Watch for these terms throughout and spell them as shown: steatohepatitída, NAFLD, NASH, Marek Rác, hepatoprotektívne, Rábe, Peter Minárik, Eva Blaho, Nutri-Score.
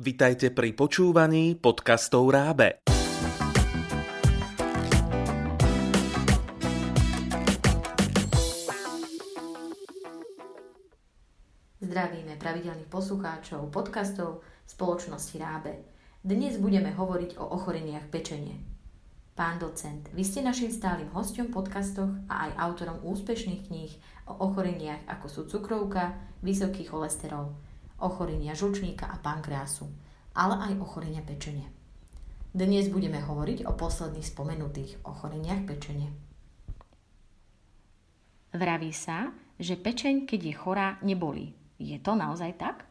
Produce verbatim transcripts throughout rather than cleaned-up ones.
Vitajte pri počúvaní podcastov Rábe. Zdravíme pravidelných poslucháčov podcastov spoločnosti Rábe. Dnes budeme hovoriť o ochoreniach pečene. Pán docent, vy ste našim stálym hosťom v podcastoch a aj autorom úspešných kníh o ochoreniach ako sú cukrovka, vysoký cholesterol, ochorenia žlčníka a pankreasu, ale aj ochorenia pečene. Dnes budeme hovoriť o posledných spomenutých ochoreniach pečene. Vraví sa, že pečeň, keď je chorá, nebolí. Je to naozaj tak?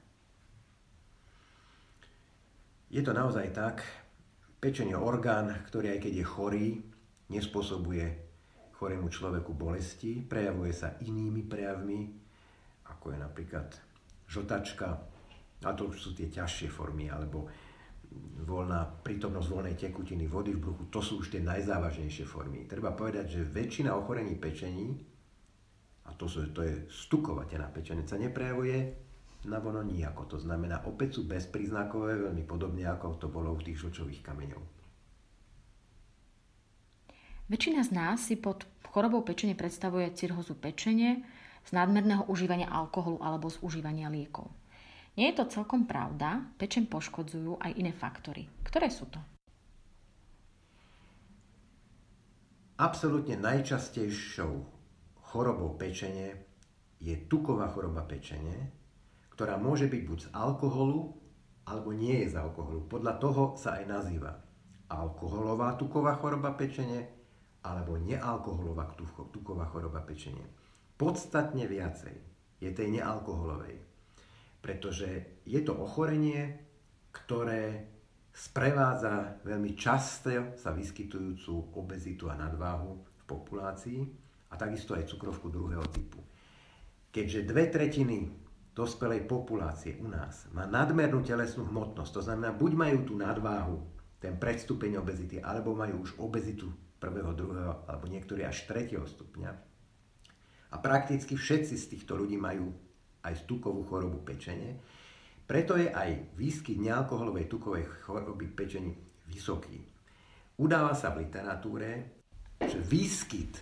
Je to naozaj tak. Pečeň je orgán, ktorý aj keď je chorý, nespôsobuje chorému človeku bolesti, prejavuje sa inými prejavmi, ako je napríklad žltačka, a to sú tie ťažšie formy, alebo voľná prítomnosť voľnej tekutiny, vody v bruchu, to sú už tie najzávažnejšie formy. Treba povedať, že väčšina ochorení pečení, a to, sú, to je stukovateľná pečenec, sa neprejavuje navono nijako. To znamená, opäť sú bezpríznakové, veľmi podobne ako to bolo u tých žlčových kameňov. Väčšina z nás si pod chorobou pečene predstavuje cirhózu pečene, z nadmerného užívania alkoholu alebo z užívania liekov. Nie je to celkom pravda, pečeň poškodzujú aj iné faktory. Ktoré sú to? Absolútne najčastejšou chorobou pečene je tuková choroba pečene, ktorá môže byť buď z alkoholu, alebo nie je z alkoholu. Podľa toho sa aj nazýva alkoholová tuková choroba pečene, alebo nealkoholová tuková choroba pečene. Podstatne viacej je tej nealkoholovej, pretože je to ochorenie, ktoré sprevádza veľmi často sa vyskytujúcu obezitu a nadváhu v populácii a takisto aj cukrovku druhého typu. Keďže dve tretiny dospelej populácie u nás má nadmernú telesnú hmotnosť, to znamená, buď majú tú nadváhu, ten predstupeň obezity, alebo majú už obezitu prvého, druhého, alebo niektorí až tretieho stupňa, a prakticky všetci z týchto ľudí majú aj tukovú chorobu pečene. Preto je aj výskyt nealkoholovej tukovej choroby pečene vysoký. Udáva sa v literatúre, že výskyt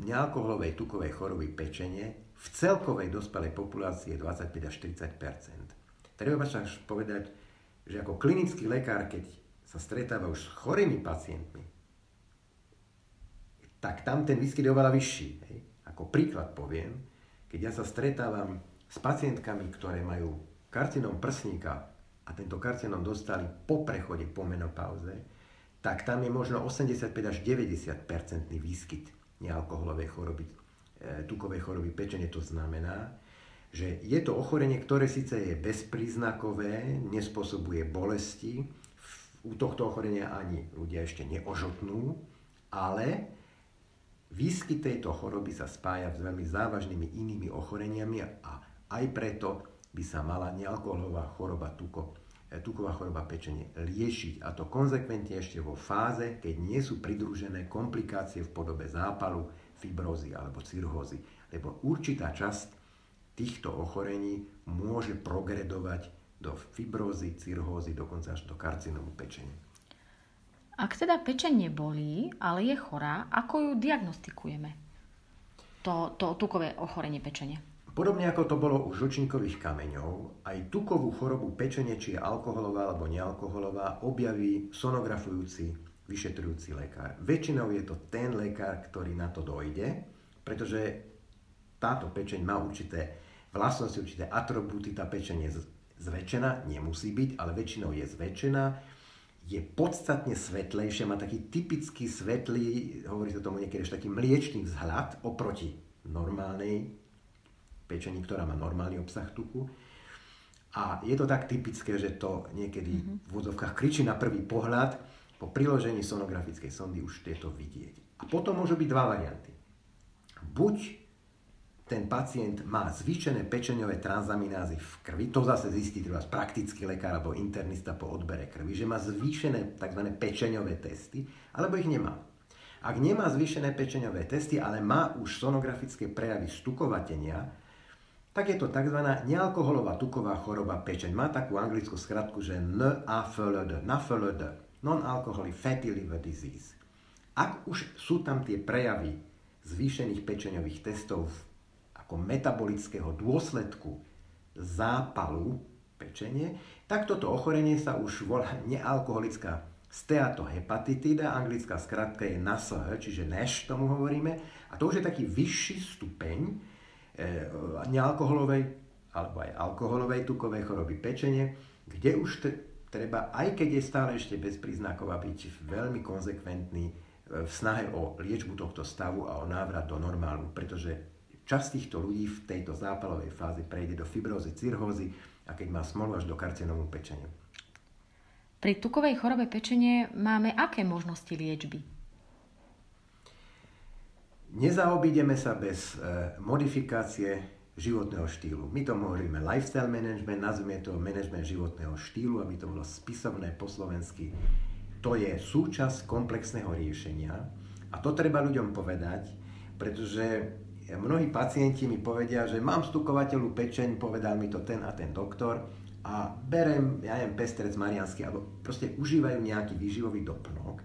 nealkoholovej tukovej choroby pečene v celkovej dospelej populácii je dvadsaťpäť až štyridsať percent. Treba sa povedať, že ako klinický lekár, keď sa stretáva už s chorými pacientmi, tak tam ten výskyt je oveľa vyšší, hej? Ako príklad poviem, keď ja sa stretávam s pacientkami, ktoré majú karcinóm prsníka a tento karcinóm dostali po prechode po menopauze, tak tam je možno osemdesiatpäť až deväťdesiat percent výskyt nealkoholovej choroby, e, tukovej choroby pečene. To znamená, že je to ochorenie, ktoré síce je bezpríznakové, nespôsobuje bolesti, u tohto ochorenia ani ľudia ešte neožltnú, ale výskyt tejto choroby sa spája s veľmi závažnými inými ochoreniami a aj preto by sa mala nealkoholová choroba tuko, tuková choroba pečene liešiť. A to konzekventne ešte vo fáze, keď nie sú pridružené komplikácie v podobe zápalu, fibrózy alebo cirhózy. Lebo určitá časť týchto ochorení môže progredovať do fibrózy, cirhózy, dokonca až do karcinómu pečene. Ak teda pečeň nebolí, ale je chorá, ako ju diagnostikujeme? To, to tukové ochorenie pečene. Podobne ako to bolo u žlčníkových kameňov, aj tukovú chorobu pečene, či je alkoholová alebo nealkoholová, objaví sonografujúci, vyšetrujúci lekár. Väčšinou je to ten lekár, ktorý na to dojde, pretože táto pečeň má určité vlastnosti, určité atribúty. Tá pečeň je zväčšená, nemusí byť, ale väčšinou je zväčšená. Je podstatne svetlejšie, má taký typický svetlý, hovorí sa tomu niekedy ešte taký mliečný vzhľad oproti normálnej pečení, ktorá má normálny obsah tuku. A je to tak typické, že to niekedy mm-hmm. v úvodzovkách kričí na prvý pohľad, po priložení sonografickej sondy už je to vidieť. A potom môžu byť dva varianty. Buď ten pacient má zvýšené pečeňové tranzaminázy v krvi, to zase zistí treba praktický lekár alebo internista po odbere krvi, že má zvýšené tzv. Pečeňové testy, alebo ich nemá. Ak nemá zvýšené pečeňové testy, ale má už sonografické prejavy stukovatenia, tak je to tzv. Nealkoholová tuková choroba pečeň. Má takú anglickú skratku, že N A F L D, N A F L D, Non-Alcoholic Fatty Liver Disease. Ak už sú tam tie prejavy zvýšených pečeňových testov ako metabolického dôsledku zápalu pečene, tak toto ochorenie sa už volá nealkoholická steatohepatitída, anglická skratka je N A S H, čiže NASH tomu hovoríme, a to už je taký vyšší stupeň nealkoholovej alebo aj alkoholovej tukovej choroby pečene, kde už t- treba, aj keď je stále ešte bez príznakov, byť veľmi konzekventný v snahe o liečbu tohto stavu a o návrat do normálu, pretože časť týchto ľudí v tejto zápalovej fáze prejde do fibrózy, cirhózy a keď má smolu, až do karcinómu pečene. Pri tukovej chorobe pečene máme aké možnosti liečby? Nezaobídeme sa bez e, modifikácie životného štýlu. My tomu hovoríme lifestyle management, nazvime to management životného štýlu, aby to bolo spisovné po slovensky. To je súčasť komplexného riešenia a to treba ľuďom povedať, pretože mnohí pacienti mi povedia, že mám stukovateľu pečeň, povedal mi to ten a ten doktor a berem, ja neviem, pestrec mariánsky, alebo proste užívajú nejaký výživový doplnok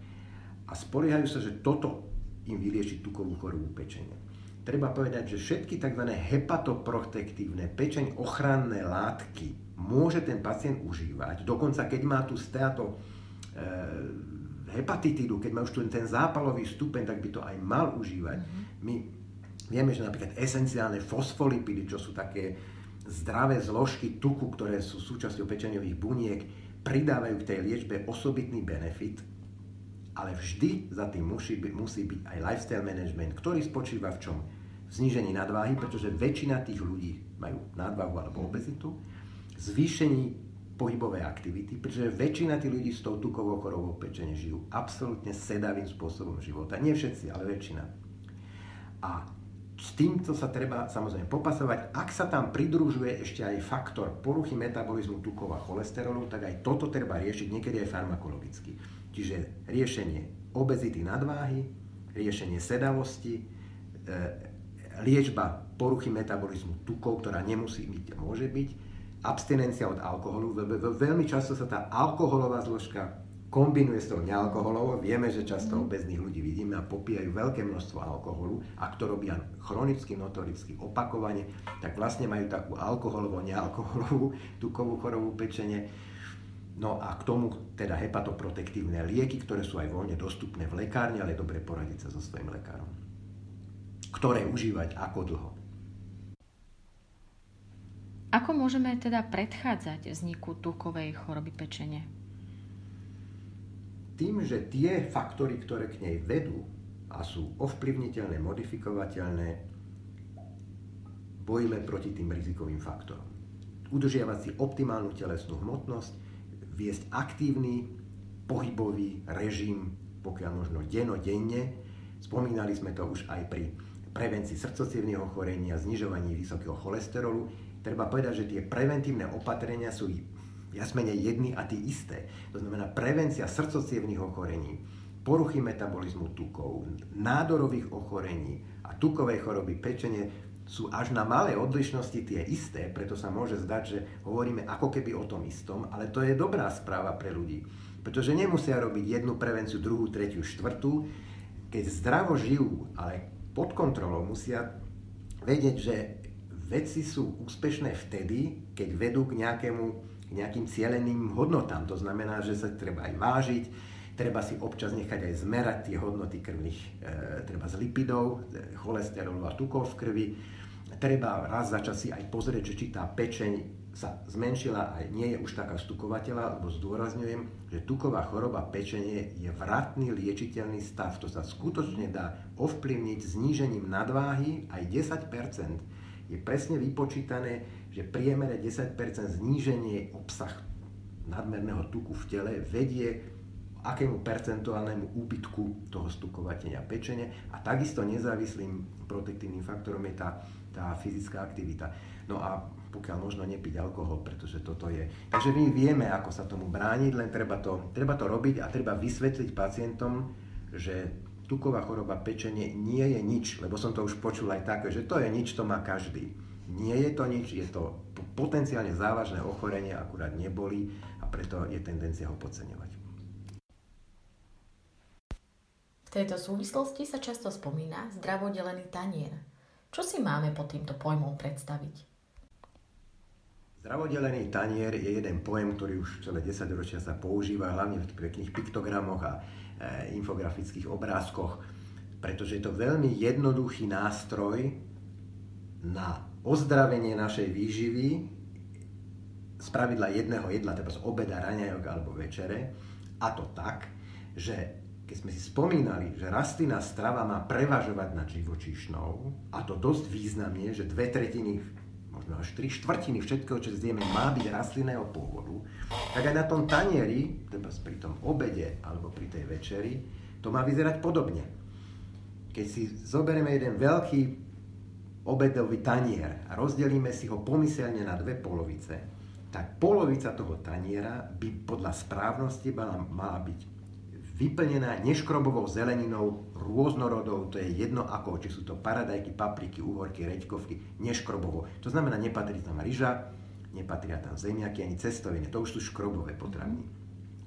a spoliehajú sa, že toto im vyliečiť tukovú chorobu pečene. Treba povedať, že všetky tzv. Hepatoprotektívne pečeň ochranné látky môže ten pacient užívať, dokonca keď má tú steato e, hepatitídu, keď má už ten zápalový stupeň, tak by to aj mal užívať. Mm-hmm. My vieme, že napríklad esenciálne fosfolipidy, čo sú také zdravé zložky tuku, ktoré sú súčasťou pečeňových buniek, pridávajú k tej liečbe osobitný benefit, ale vždy za tým musí, musí byť aj lifestyle management, ktorý spočíva v čom? V znížení nadváhy, pretože väčšina tých ľudí majú nadváhu alebo obezitu, zvýšení pohybovej aktivity, pretože väčšina tých ľudí s tou tukovou chorobou pečene žijú absolútne sedavým spôsobom života. Nie všetci, ale väčšina. A s týmto sa treba samozrejme popasovať. Ak sa tam pridružuje ešte aj faktor poruchy metabolizmu tukov a cholesterolu, tak aj toto treba riešiť, niekedy aj farmakologicky. Čiže riešenie obezity, nadváhy, riešenie sedavosti, e, liečba poruchy metabolizmu tukov, ktorá nemusí byť, môže byť, abstinencia od alkoholu. Veľmi často sa tá alkoholová zložka kombinuje s tou nealkoholovou. Vieme, že často obezných ľudí vidíme a popíjajú veľké množstvo alkoholu. Ak to robia chronicky, notoricky, opakovane, tak vlastne majú takú alkoholovú, nealkoholovú tukovú chorobu pečene. No a k tomu teda hepatoprotektívne lieky, ktoré sú aj voľne dostupné v lekárni, ale je dobre poradiť sa so svojím lekárom. Ktoré užívať ako dlho? Ako môžeme teda predchádzať vzniku tukovej choroby pečene? Tým, že tie faktory, ktoré k nej vedú a sú ovplyvniteľné, modifikovateľné, bojíme proti tým rizikovým faktorom. Udržiavať si optimálnu telesnú hmotnosť, viesť aktívny pohybový režim, pokiaľ možno denodenne. Spomínali sme to už aj pri prevencii srdcocievneho ochorenia, znižovaní vysokého cholesterolu. Treba povedať, že tie preventívne opatrenia sú jasmene jedny a tie isté. To znamená prevencia srdcocievnych ochorení, poruchy metabolizmu tukov, nádorových ochorení a tukovej choroby pečene sú až na malé odlišnosti tie isté, preto sa môže zdať, že hovoríme ako keby o tom istom, ale to je dobrá správa pre ľudí, pretože nemusia robiť jednu prevenciu, druhú, tretiu, štvrtú. Keď zdravo žijú, ale pod kontrolou, musia vedieť, že veci sú úspešné vtedy, keď vedú k, nejakému, k nejakým cieleným hodnotám. To znamená, že sa treba aj vážiť, treba si občas nechať aj zmerať tie hodnoty krvných, e, treba z lipidov, e, cholesterolu a tukov v krvi. Treba raz za čas si aj pozrieť, že či tá pečeň sa zmenšila a nie je už taká stukovateľa, lebo zdôrazňujem, že tuková choroba pečene je vratný liečiteľný stav. To sa skutočne dá ovplyvniť znížením nadváhy aj desať percent. Je presne vypočítané, že priemere desať percent zníženie obsah nadmerného tuku v tele vedie akému percentuálnemu úbytku toho stukovatenia pečene a takisto nezávislým protektívnym faktorom je tá, tá fyzická aktivita. No a pokiaľ možno nepiť alkohol, pretože toto je. Takže my vieme, ako sa tomu brániť, len treba to, treba to robiť a treba vysvetliť pacientom, že tuková choroba pečene nie je nič, lebo som to už počul aj také, že to je nič, to má každý. Nie je to nič, je to potenciálne závažné ochorenie, akurát nebolí a preto je tendencia ho podceňovať. V tejto súvislosti sa často spomína zdravodelený tanier. Čo si máme pod týmto pojmom predstaviť? Zdravodelený tanier je jeden pojem, ktorý už celé desaťročia sa používa, hlavne v pekných piktogramoch a e, infografických obrázkoch, pretože je to veľmi jednoduchý nástroj na ozdravenie našej výživy z pravidla jedného jedla, teda z obeda, raňajok alebo večere, a to tak, že keď sme si spomínali, že rastlinná strava má prevažovať nad živočíšnou, a to dosť významne, že dve tretiny, možno až tri štvrtiny všetkého, čo zjeme, má byť rastlinného pôvodu, tak aj na tom tanieri, teda pri tom obede alebo pri tej večeri, to má vyzerať podobne. Keď si zoberieme jeden veľký obedový tanier a rozdelíme si ho pomyselne na dve polovice, tak polovica toho taniera by podľa správnosti mala byť vyplnená neškrobovou zeleninou rôznorodou, to je jedno ako, či sú to paradajky, papriky, uhorky, reďkovky, neškrobovo. To znamená, nepatrí tam ryža, nepatria tam zemiaky ani cestoviny, to už sú škrobové potraviny.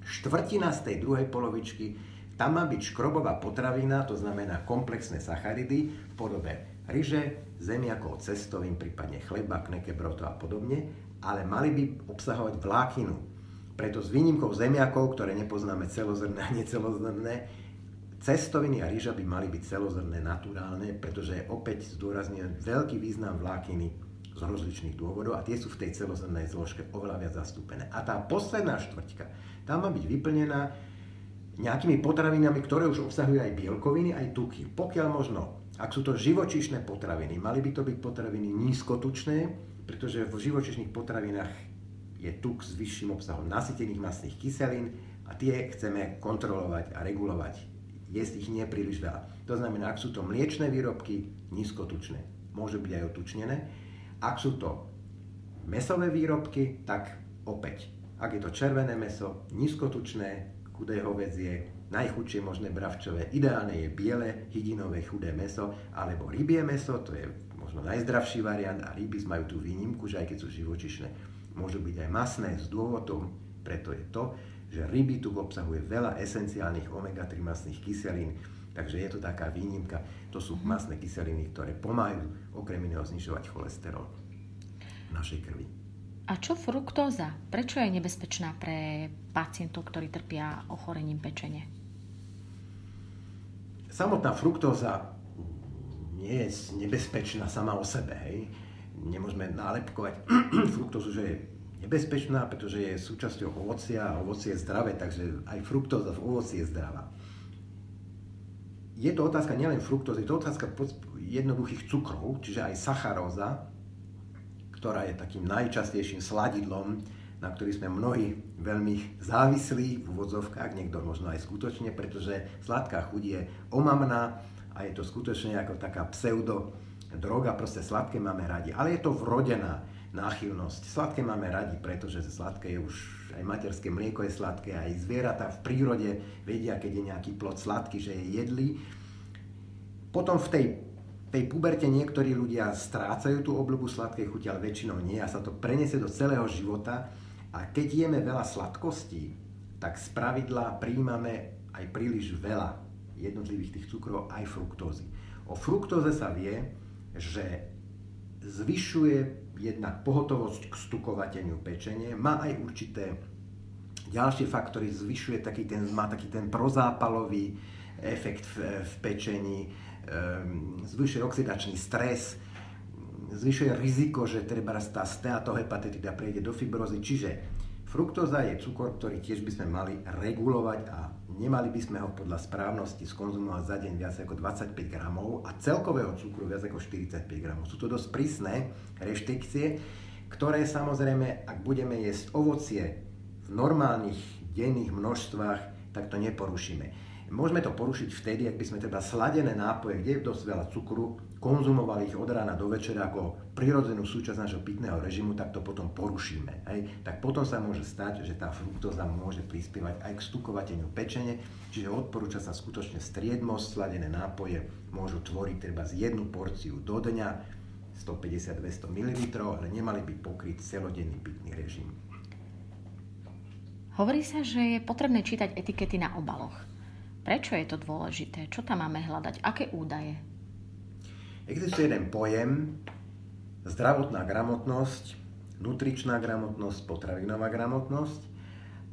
Štvrtina z tej druhej polovičky, tam má byť škrobová potravina, to znamená komplexné sacharidy v podobe ryže, zemiakov, cestovín, prípadne chleba, knekebrotu a podobne, ale mali by obsahovať vlákninu. Preto s výnimkou zemiakov, ktoré nepoznáme celozrné a necelozrné, cestoviny a ryža by mali byť celozrné naturálne, pretože opäť zdôrazňujem veľký význam vlákniny z rozličných dôvodov a tie sú v tej celozrnej zložke oveľa viac zastúpené. A tá posledná štvrťka, tá má byť vyplnená nejakými potravinami, ktoré už obsahujú aj bielkoviny, aj tuky. Pokiaľ možno, ak sú to živočíšne potraviny, mali by to byť potraviny nízkotučné, pretože v živočíšnych potravinách je tuk s vyšším obsahom nasýtených mastných kyselín a tie chceme kontrolovať a regulovať. Jesť ich nie príliš veľa. To znamená, ak sú to mliečne výrobky, nízkotučné, môžu byť aj otučnené. Ak sú to mäsové výrobky, tak opäť. Ak je to červené mäso, nízkotučné, chudé hovädzie, najchudšie možné bravčové, ideálne je biele, hydinové chudé mäso, alebo rybie mäso, to je možno najzdravší variant a ryby majú tú výnimku, že aj keď sú živočišné, môžu byť aj masné s dôvodom, preto je to, že ryby tu obsahuje veľa esenciálnych omega tri masných kyselín, takže je to taká výnimka. To sú masné kyseliny, ktoré pomáhajú okrem iného znižovať cholesterol v našej krvi. A čo fruktóza? Prečo je nebezpečná pre pacientov, ktorí trpia ochorením pečene? Samotná fruktóza nie je nebezpečná sama o sebe, hej. Nemôžeme nálepkovať fruktózu, že je nebezpečná, pretože je súčasťou ovocia a ovocie je zdravé, takže aj fruktóza v ovoci je zdravá. Je to otázka nielen fruktózy, je to otázka jednoduchých cukrov, čiže aj sacharóza, ktorá je takým najčastejším sladidlom, na ktorý sme mnohí veľmi závislí v úvodzovkách, niekto možno aj skutočne, pretože sladká chuť je omamná a je to skutočne ako taká pseudo droga, proste sladké máme radi, ale je to vrodená náchylnosť. Sladké máme radi, pretože sladké je už aj materské mlieko je sladké, aj zvieratá v prírode vedia, keď je nejaký plod sladký, že je jedlý. Potom v tej, tej puberte niektorí ľudia strácajú tú obľubu sladkej chuti, ale väčšinou nie a sa to preniesie do celého života a keď jeme veľa sladkostí, tak spravidla prijímame aj príliš veľa jednotlivých tých cukrov, aj fruktózy. O fruktóze sa vie, že zvyšuje jednak pohotovosť k stukovateniu pečene, má aj určité ďalšie faktory, zvyšuje taký ten, má taký ten prozápalový efekt v, v pečení, zvyšuje oxidačný stres, zvyšuje riziko, že treba tá steatohepatitida prejde do fibrózy, čiže fruktóza je cukor, ktorý tiež by sme mali regulovať a nemali by sme ho podľa správnosti skonzumovať za deň viac ako dvadsaťpäť gramov a celkového cukru viac ako štyridsaťpäť gramov. Sú to dosť prísne reštrikcie, ktoré samozrejme, ak budeme jesť ovocie v normálnych denných množstvách, tak to neporušíme. Môžeme to porušiť vtedy, ak by sme teda sladené nápoje, kde je dosť veľa cukru, konzumovali ich od rána do večera ako prirodzenú súčasť nášho pitného režimu, tak to potom porušíme. Hej? Tak potom sa môže stať, že tá fruktóza môže prispievať aj k stukovateniu pečene, čiže odporúča sa skutočne striedmosť, sladené nápoje môžu tvoriť treba z jednu porciu do dňa, z stopäťdesiat až dvesto mililitrov, ale nemali by pokryť celodenný pitný režim. Hovorí sa, že je potrebné čítať etikety na obaloch. Prečo je to dôležité? Čo tam máme hľadať? Aké údaje? Existuje jeden pojem, zdravotná gramotnosť, nutričná gramotnosť, potravinová gramotnosť,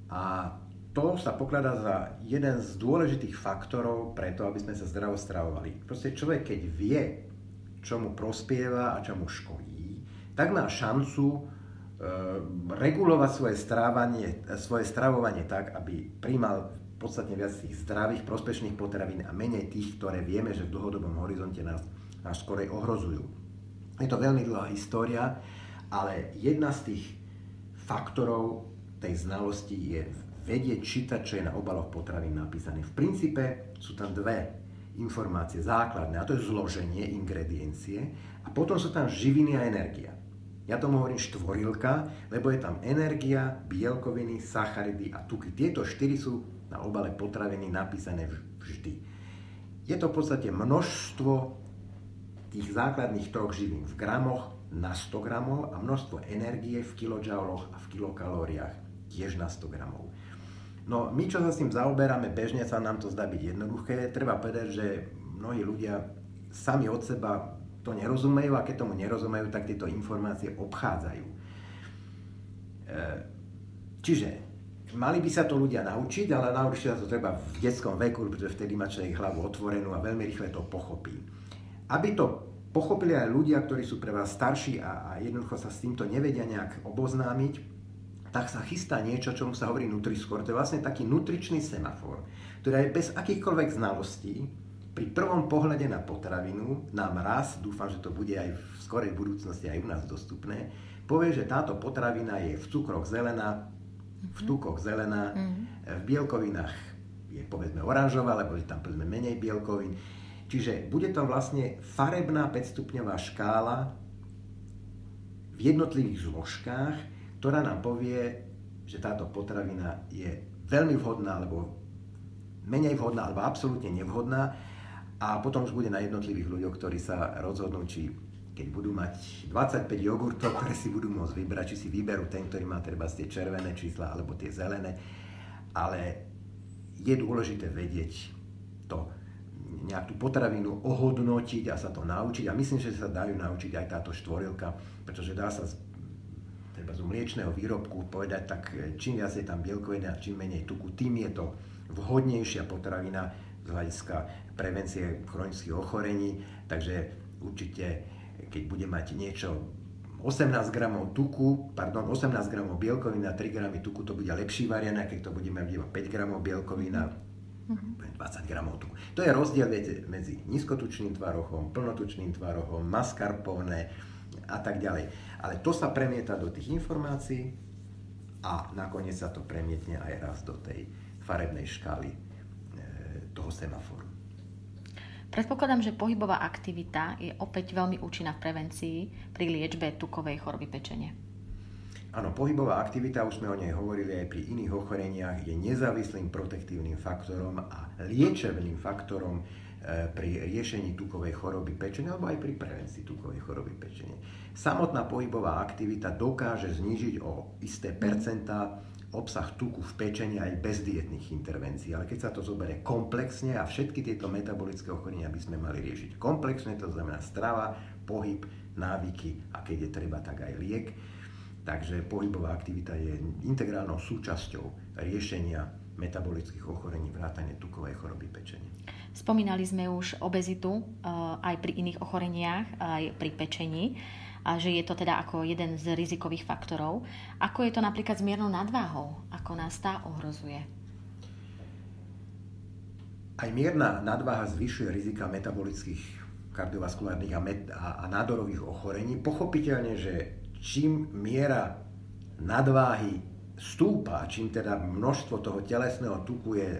a to sa pokladá za jeden z dôležitých faktorov preto, aby sme sa zdravo stravovali. Proste človek, keď vie, čo mu prospieva a čo mu škodí, tak má šancu regulovať svoje strávanie, svoje stravovanie tak, aby prijímal podstatne viac tých zdravých, prospešných potravín a menej tých, ktoré vieme, že v dlhodobom horizonte nás, nás skorej ohrozujú. Je to veľmi dlhá história, ale jedna z tých faktorov tej znalosti je vedieť čítať, čo je na obaloch potravín napísané. V princípe sú tam dve informácie základné, a to je zloženie, ingrediencie, a potom sú tam živiny a energia. Ja tomu hovorím štvorilka, lebo je tam energia, bielkoviny, sacharidy a tuky. Tieto štyri sú na obale potraviny napísané vždy. Je to v podstate množstvo tých základných troch živín v gramoch na sto gramov a množstvo energie v kilojouloch a v kilokalóriách tiež na sto gramov. No my, čo sa s tým zaoberáme, bežne sa nám to zdá byť jednoduché. Treba povedať, že mnohí ľudia sami od seba to nerozumejú, a keď tomu nerozumejú, tak tieto informácie obchádzajú. Čiže mali by sa to ľudia naučiť, ale naučiť sa to treba v detskom veku, pretože vtedy má človek hlavu otvorenú a veľmi rýchle to pochopí. Aby to pochopili aj ľudia, ktorí sú pre vás starší a jednoducho sa s týmto nevedia nejak oboznámiť, tak sa chystá niečo, čomu sa hovorí Nutri-Score. To je vlastne taký nutričný semafor, ktorý je bez akýchkoľvek znalostí pri prvom pohľade na potravinu nám raz, dúfam, že to bude aj v skorej budúcnosti aj u nás dostupné, povie, že táto potravina je v cukroch zelená, v tukoch zelená, mm-hmm. v bielkovinách je povedzme oranžová, lebo je tam povedzme menej bielkovín. Čiže bude to vlastne farebná päťstupňová škála v jednotlivých zložkách, ktorá nám povie, že táto potravina je veľmi vhodná, alebo menej vhodná, alebo absolútne nevhodná. A potom už bude na jednotlivých ľuďoch, ktorí sa rozhodnú, či keď budú mať dvadsaťpäť jogurtov, ktoré si budú môcť vybrať, či si vyberú ten, ktorý má treba tie červené čísla alebo tie zelené. Ale je dôležité vedieť to, nejakú potravinu ohodnotiť a sa to naučiť. A myslím, že sa dajú naučiť aj táto štvorilka, pretože dá sa z, treba z mliečného výrobku povedať, tak čím viac je tam bielkovina a čím menej tuku, tým je to vhodnejšia potravina z hľadiska prevencie chronických ochorení, takže určite, keď bude mať niečo osemnásť gramov tuku, pardon, osemnásť gramov bielkovina, tri gramy tuku, to bude lepší variant, keď to budeme mať iba päť gramov bielkovina, mm-hmm. dvadsať gramov tuku. To je rozdiel, viete, medzi nízkotučným tvarohom, plnotučným tvarohom, mascarpone a tak ďalej. Ale to sa premieta do tých informácií a nakoniec sa to premietne aj raz do tej farebnej škály toho semaforu. Predpokladám, že pohybová aktivita je opäť veľmi účinná v prevencii pri liečbe tukovej choroby pečene. Áno, pohybová aktivita, už sme o nej hovorili aj pri iných ochoreniach, je nezávislým protektívnym faktorom a liečebným faktorom pri riešení tukovej choroby pečene alebo aj pri prevencii tukovej choroby pečene. Samotná pohybová aktivita dokáže znížiť o isté percentá obsah tuku v pečení aj bez dietných intervencií, ale keď sa to zoberie komplexne a všetky tieto metabolické ochorenia by sme mali riešiť komplexne, to znamená strava, pohyb, návyky a keď je treba, tak aj liek. Takže pohybová aktivita je integrálnou súčasťou riešenia metabolických ochorení vrátane tukovej choroby pečenia. Spomínali sme už obezitu aj pri iných ochoreniach, aj pri pečení, a že je to teda ako jeden z rizikových faktorov. Ako je to napríklad s miernou nadváhou? Ako nás tá ohrozuje? Aj mierna nadváha zvyšuje rizika metabolických, kardiovaskulárnych a, met- a nádorových ochorení. Pochopiteľne, že čím miera nadváhy stúpa, čím teda množstvo toho telesného tuku je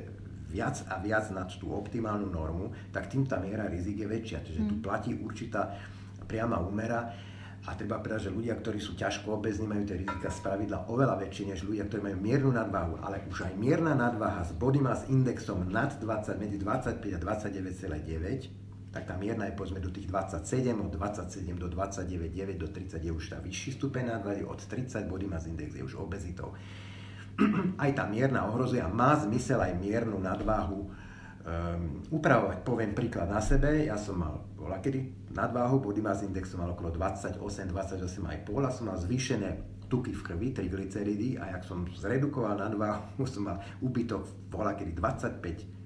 viac a viac nad tú optimálnu normu, tak tým tá miera rizik je väčšia. Čiže hmm. tu platí určitá priama úmera. A treba povedať, že ľudia, ktorí sú ťažko obezní, majú tie rizika spravidla oveľa väčšie než ľudia, ktorí majú miernu nadváhu, ale už aj mierna nadváha s body mass indexom nad dvadsať, medzi dvadsaťpäť a dvadsaťdeväť celá deväť tak tá mierna je povedzme do tých dvadsaťsedem, od dvadsaťsedem do dvadsaťdeväť celá deväť, do tridsať je už tá vyšší stupeň nadváhy, od tridsať body mass index je už obezitou. Aj tá mierna ohrozuje a má zmysel aj miernu nadváhu um, upravovať. Poviem príklad na sebe, ja som mal bola kedy nadváhu, body mass index som mal okolo dvadsaťosem, dvadsaťosem celá päť a som mal zvýšené tuky v krvi, triglyceridy, a jak som zredukoval nadváhu, som mal úbytok bola kedy dvadsaťpäť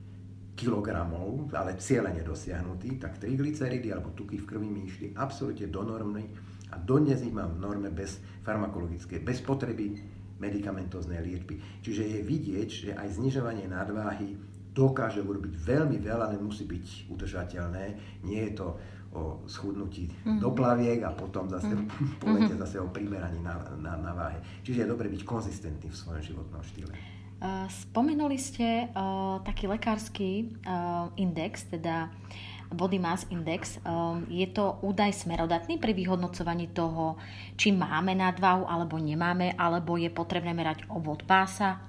kilogramov, ale cieľene dosiahnutý, tak triglyceridy alebo tuky v krvi mi išli absolútne do normy a dodnes ich mám v norme bez farmakologickej, bez potreby medikamentóznej liečby. Čiže je vidieť, že aj znižovanie nadváhy dokáže urobiť veľmi veľa, len musí byť udržateľné. Nie je to o schudnutí mm-hmm. do plaviek a potom zase mm-hmm. po lete zase o primeraní na, na, na váhe. Čiže je dobre byť konzistentný v svojom životnom štýle. Spomenuli ste uh, taký lekársky uh, index, teda body mass index. Um, je to údaj smerodatný pri vyhodnocovaní toho, či máme nadváhu alebo nemáme, alebo je potrebné merať obvod pása?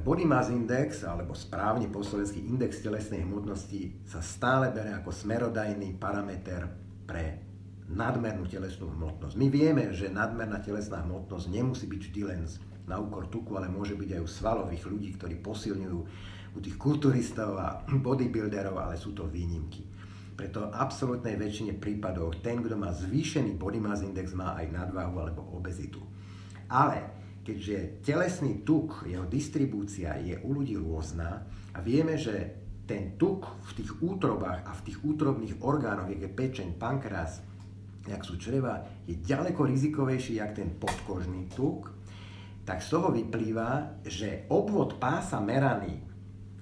Body mass index, alebo správne po slovensky index telesnej hmotnosti, sa stále berie ako smerodajný parameter pre nadmernú telesnú hmotnosť. My vieme, že nadmerná telesná hmotnosť nemusí byť vždy len na úkor tuku, ale môže byť aj u svalových ľudí, ktorí posilňujú, u tých kulturistov a bodybuilderov, ale sú to výnimky. Preto v absolútnej väčšine prípadov ten, kto má zvýšený body mass index, má aj nadváhu alebo obezitu. Ale keďže telesný tuk, jeho distribúcia je u ľudí rôzna a vieme, že ten tuk v tých útrobách a v tých útrobných orgánoch, jak je pečeň, pankreas, jak sú čreva, je ďaleko rizikovejší, jak ten podkožný tuk, tak z toho vyplýva, že obvod pása meraný,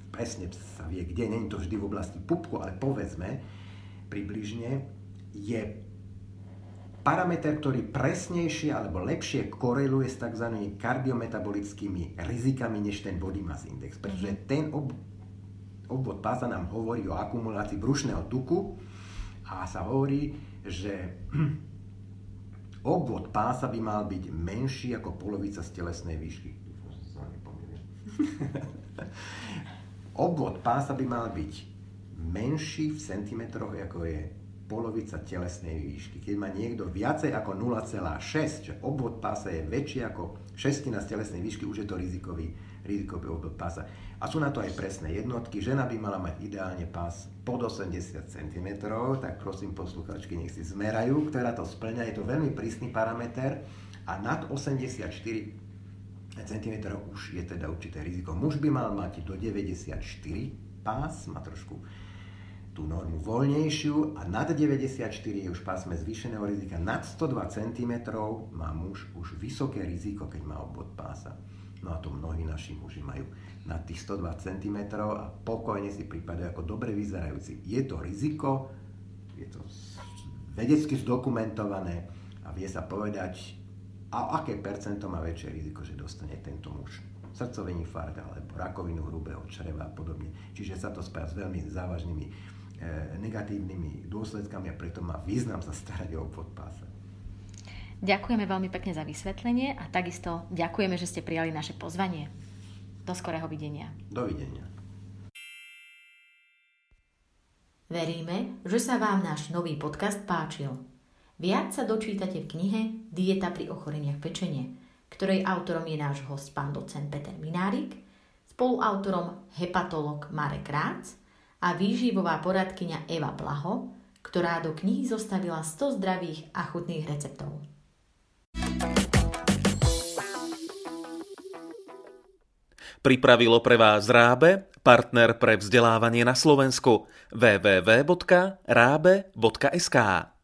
presne sa vie kde, nie je to vždy v oblasti pupku, ale povedzme približne, je parameter, ktorý presnejšie alebo lepšie koreluje s tzv. Kardiometabolickými rizikami než ten body mass index, pretože ten ob, obvod pása nám hovorí o akumulácii brušného tuku a sa hovorí, že obvod pása by mal byť menší ako polovica z telesnej výšky. Obvod pása by mal byť menší v centimetroch, ako je polovica telesnej výšky. Keď má niekto viacej ako nula celá šesť, že obvod pása je väčší ako šestina z telesnej výšky, už je to rizikový, rizikový obvod pása. A sú na to aj presné jednotky. Žena by mala mať ideálne pás pod osemdesiat centimetrov, tak prosím posluchačky, nech si zmerajú, ktorá to splňa. Je to veľmi prísny parameter a nad osemdesiatštyri centimetrov už je teda určité riziko. Muž by mal mať do deväťdesiatštyri pás, má trošku tú normu voľnejšiu, a nad deväťdesiatštyri je už pásme zvýšeného rizika, nad sto dva centimetre má muž už vysoké riziko, keď má obvod pása. No a to mnohí naši muži majú nad tých sto dva centimetre a pokojne si pripadajú ako dobre vyzerajúci. Je to riziko, je to vedecky zdokumentované a vie sa povedať, a aké percento má väčšie riziko, že dostane tento muž srdcový infarkt alebo rakovinu hrubého čreva a podobne. Čiže sa to spája s veľmi závažnými negatívnymi dôsledkami a preto má význam sa starať o obvod pása. Ďakujeme veľmi pekne za vysvetlenie a takisto ďakujeme, že ste prijali naše pozvanie. Do skorého videnia. Dovidenia. Veríme, že sa vám náš nový podcast páčil. Viac sa dočítate v knihe Dieta pri ochoreniach pečene, ktorej autorom je náš host pán docent Peter Minárik, spoluautorom hepatológ Marek Rác a výživová poradkyňa Eva Blaho, ktorá do knihy zostavila sto zdravých a chutných receptov. Pripravilo pre vás Rábe, partner pre vzdelávanie na Slovensku, w w w bodka rábe bodka es ká.